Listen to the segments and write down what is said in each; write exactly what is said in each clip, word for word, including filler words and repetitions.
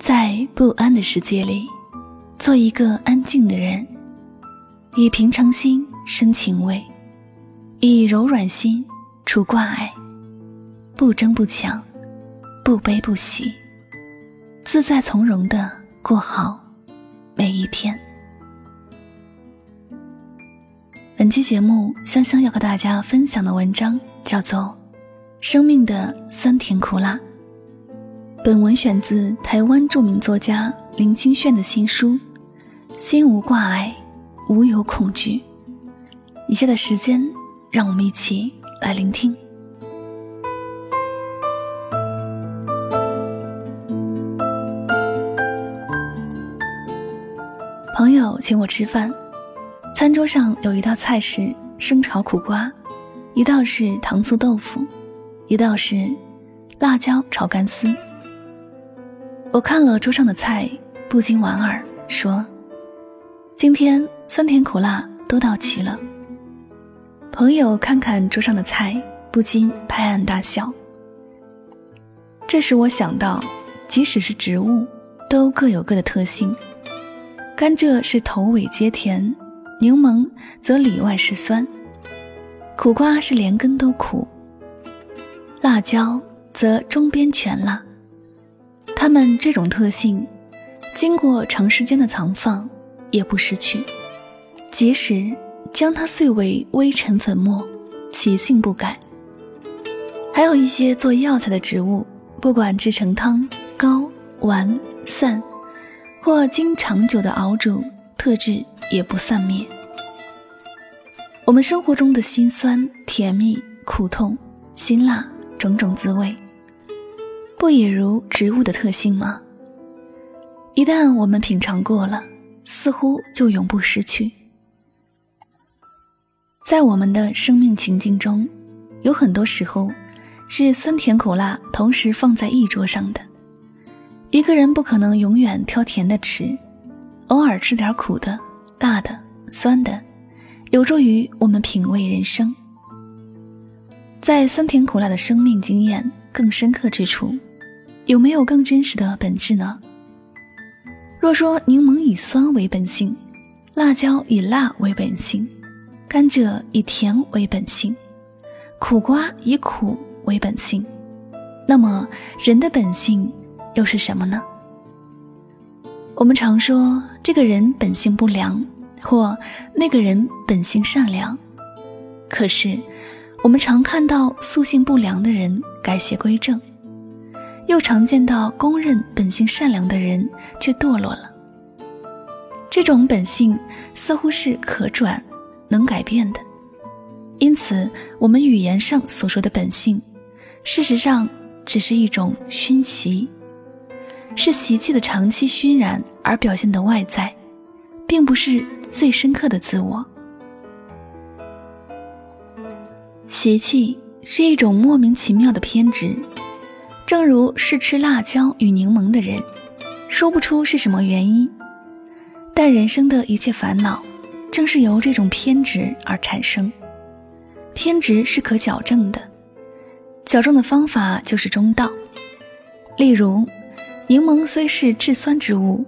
在不安的世界里，做一个安静的人，以平常心生情味，以柔软心除挂碍，不争不抢，不悲不喜，自在从容地过好每一天。本期节目，香香要和大家分享的文章叫做《生命的酸甜苦辣》。本文选自台湾著名作家林清炫的新书《心无挂碍，无有恐惧》。以下的时间，让我们一起来聆听。朋友请我吃饭，餐桌上有一道菜是生炒苦瓜，一道是糖醋豆腐，一道是辣椒炒干丝。我看了桌上的菜，不禁莞尔，说：“今天酸甜苦辣都到齐了。”朋友看看桌上的菜，不禁拍案大笑。这时我想到，即使是植物，都各有各的特性。甘蔗是头尾皆甜，柠檬则里外是酸，苦瓜是连根都苦，辣椒则中边全辣。它们这种特性，经过长时间的藏放，也不失去。即使将它碎为微尘粉末，其性不改。还有一些做药材的植物，不管制成汤、膏、丸、散，或经长久的熬煮，特质也不散灭。我们生活中的辛酸、甜蜜、苦痛、辛辣，种种滋味，不也如植物的特性吗？一旦我们品尝过了，似乎就永不失去。在我们的生命情境中，有很多时候是酸甜苦辣同时放在一桌上的。一个人不可能永远挑甜的吃，偶尔吃点苦的、辣的、酸的，有助于我们品味人生。在酸甜苦辣的生命经验更深刻之处，有没有更真实的本质呢？若说柠檬以酸为本性，辣椒以辣为本性，甘蔗以甜为本性，苦瓜以苦为本性，那么人的本性又是什么呢？我们常说这个人本性不良，或那个人本性善良。可是我们常看到素性不良的人改邪归正，又常见到公认本性善良的人却堕落了。这种本性似乎是可转、能改变的，因此我们语言上所说的本性，事实上只是一种熏习，是习气的长期熏染而表现的外在，并不是最深刻的自我。习气是一种莫名其妙的偏执，正如是吃辣椒与柠檬的人，说不出是什么原因，但人生的一切烦恼正是由这种偏执而产生。偏执是可矫正的，矫正的方法就是中道。例如，柠檬虽是制酸之物，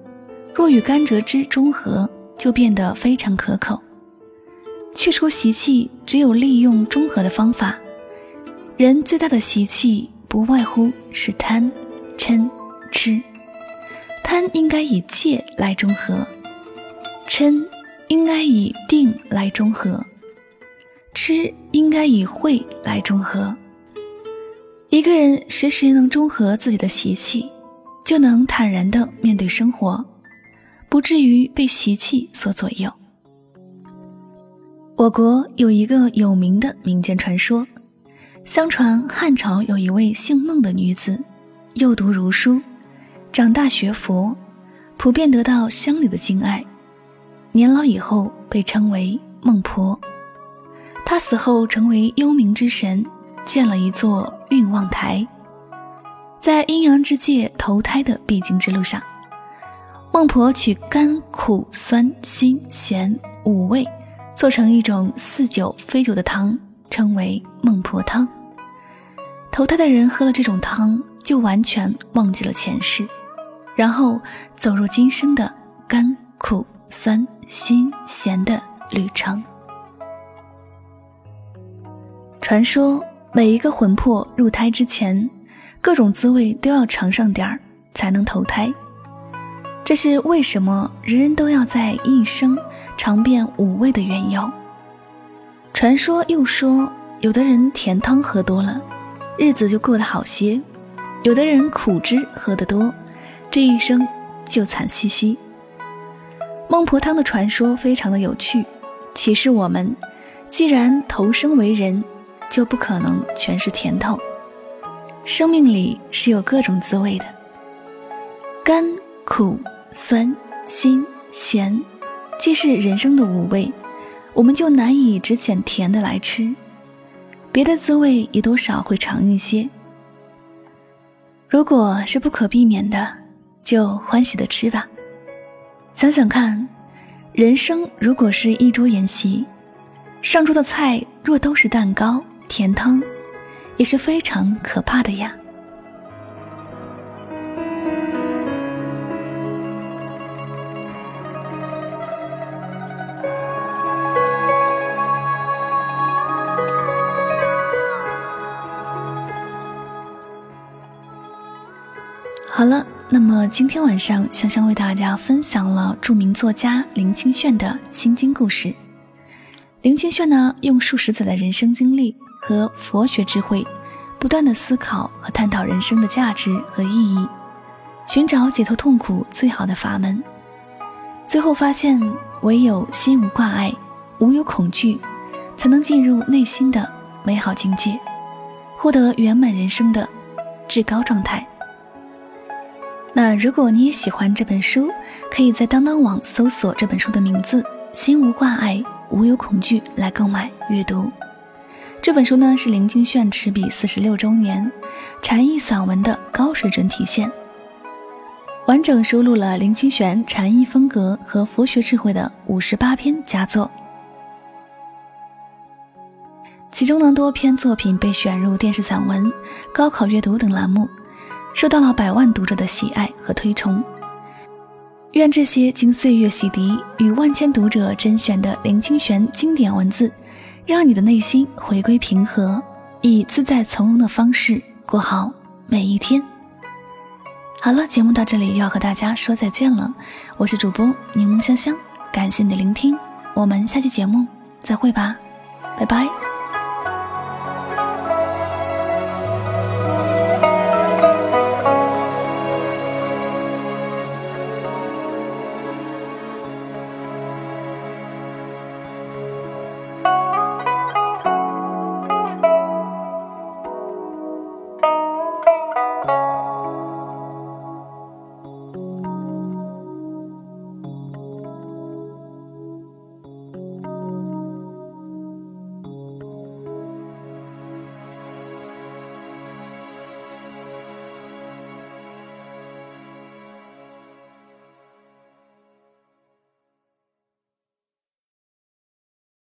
若与甘蔗汁中和，就变得非常可口。去除习气，只有利用中和的方法。人最大的习气不外乎是贪、嗔、痴。贪应该以戒来中和，嗔应该以定来中和，诗应该以慧来中和。一个人时时能中和自己的习气，就能坦然地面对生活，不至于被习气所左右。我国有一个有名的民间传说，相传汉朝有一位姓孟的女子，幼读儒书，长大学佛，普遍得到乡里的敬爱，年老以后被称为孟婆。她死后成为幽冥之神，建了一座运望台。在阴阳之界投胎的必经之路上，孟婆取甘苦酸辛咸五味做成一种似酒非酒的汤，称为孟婆汤。投胎的人喝了这种汤，就完全忘记了前世，然后走入今生的甘苦酸辛咸的旅程。传说每一个魂魄入胎之前，各种滋味都要尝上点儿，才能投胎。这是为什么人人都要在一生尝遍五味的缘由。传说又说，有的人甜汤喝多了，日子就过得好些；有的人苦汁喝得多，这一生就惨兮兮。孟婆汤的传说非常的有趣，启示我们，既然投生为人，就不可能全是甜头，生命里是有各种滋味的。甘、苦、酸、辛、咸，既是人生的五味，我们就难以只捡甜的来吃，别的滋味也多少会尝一些。如果是不可避免的，就欢喜的吃吧。想想看，人生如果是一桌宴席，上桌的菜若都是蛋糕、甜汤，也是非常可怕的呀。好了，那么今天晚上香香为大家分享了著名作家林清玄的心经故事。林清玄呢，用数十载的人生经历和佛学智慧，不断地思考和探讨人生的价值和意义，寻找解脱痛苦最好的法门。最后发现，唯有心无挂碍，无有恐惧，才能进入内心的美好境界，获得圆满人生的至高状态。那如果你也喜欢这本书，可以在当当网搜索这本书的名字《心无挂碍，无有恐惧》来购买阅读。这本书呢，是林清玄持笔四十六周年禅意散文的高水准体现，完整收录了林清玄禅意风格和佛学智慧的五十八篇佳作，其中呢，多篇作品被选入电视散文、高考阅读等栏目，受到了百万读者的喜爱和推崇。愿这些经岁月洗涤与万千读者甄选的林清玄经典文字，让你的内心回归平和，以自在从容的方式过好每一天。好了，节目到这里要和大家说再见了，我是主播柠檬香香，感谢你的聆听，我们下期节目再会吧，拜拜。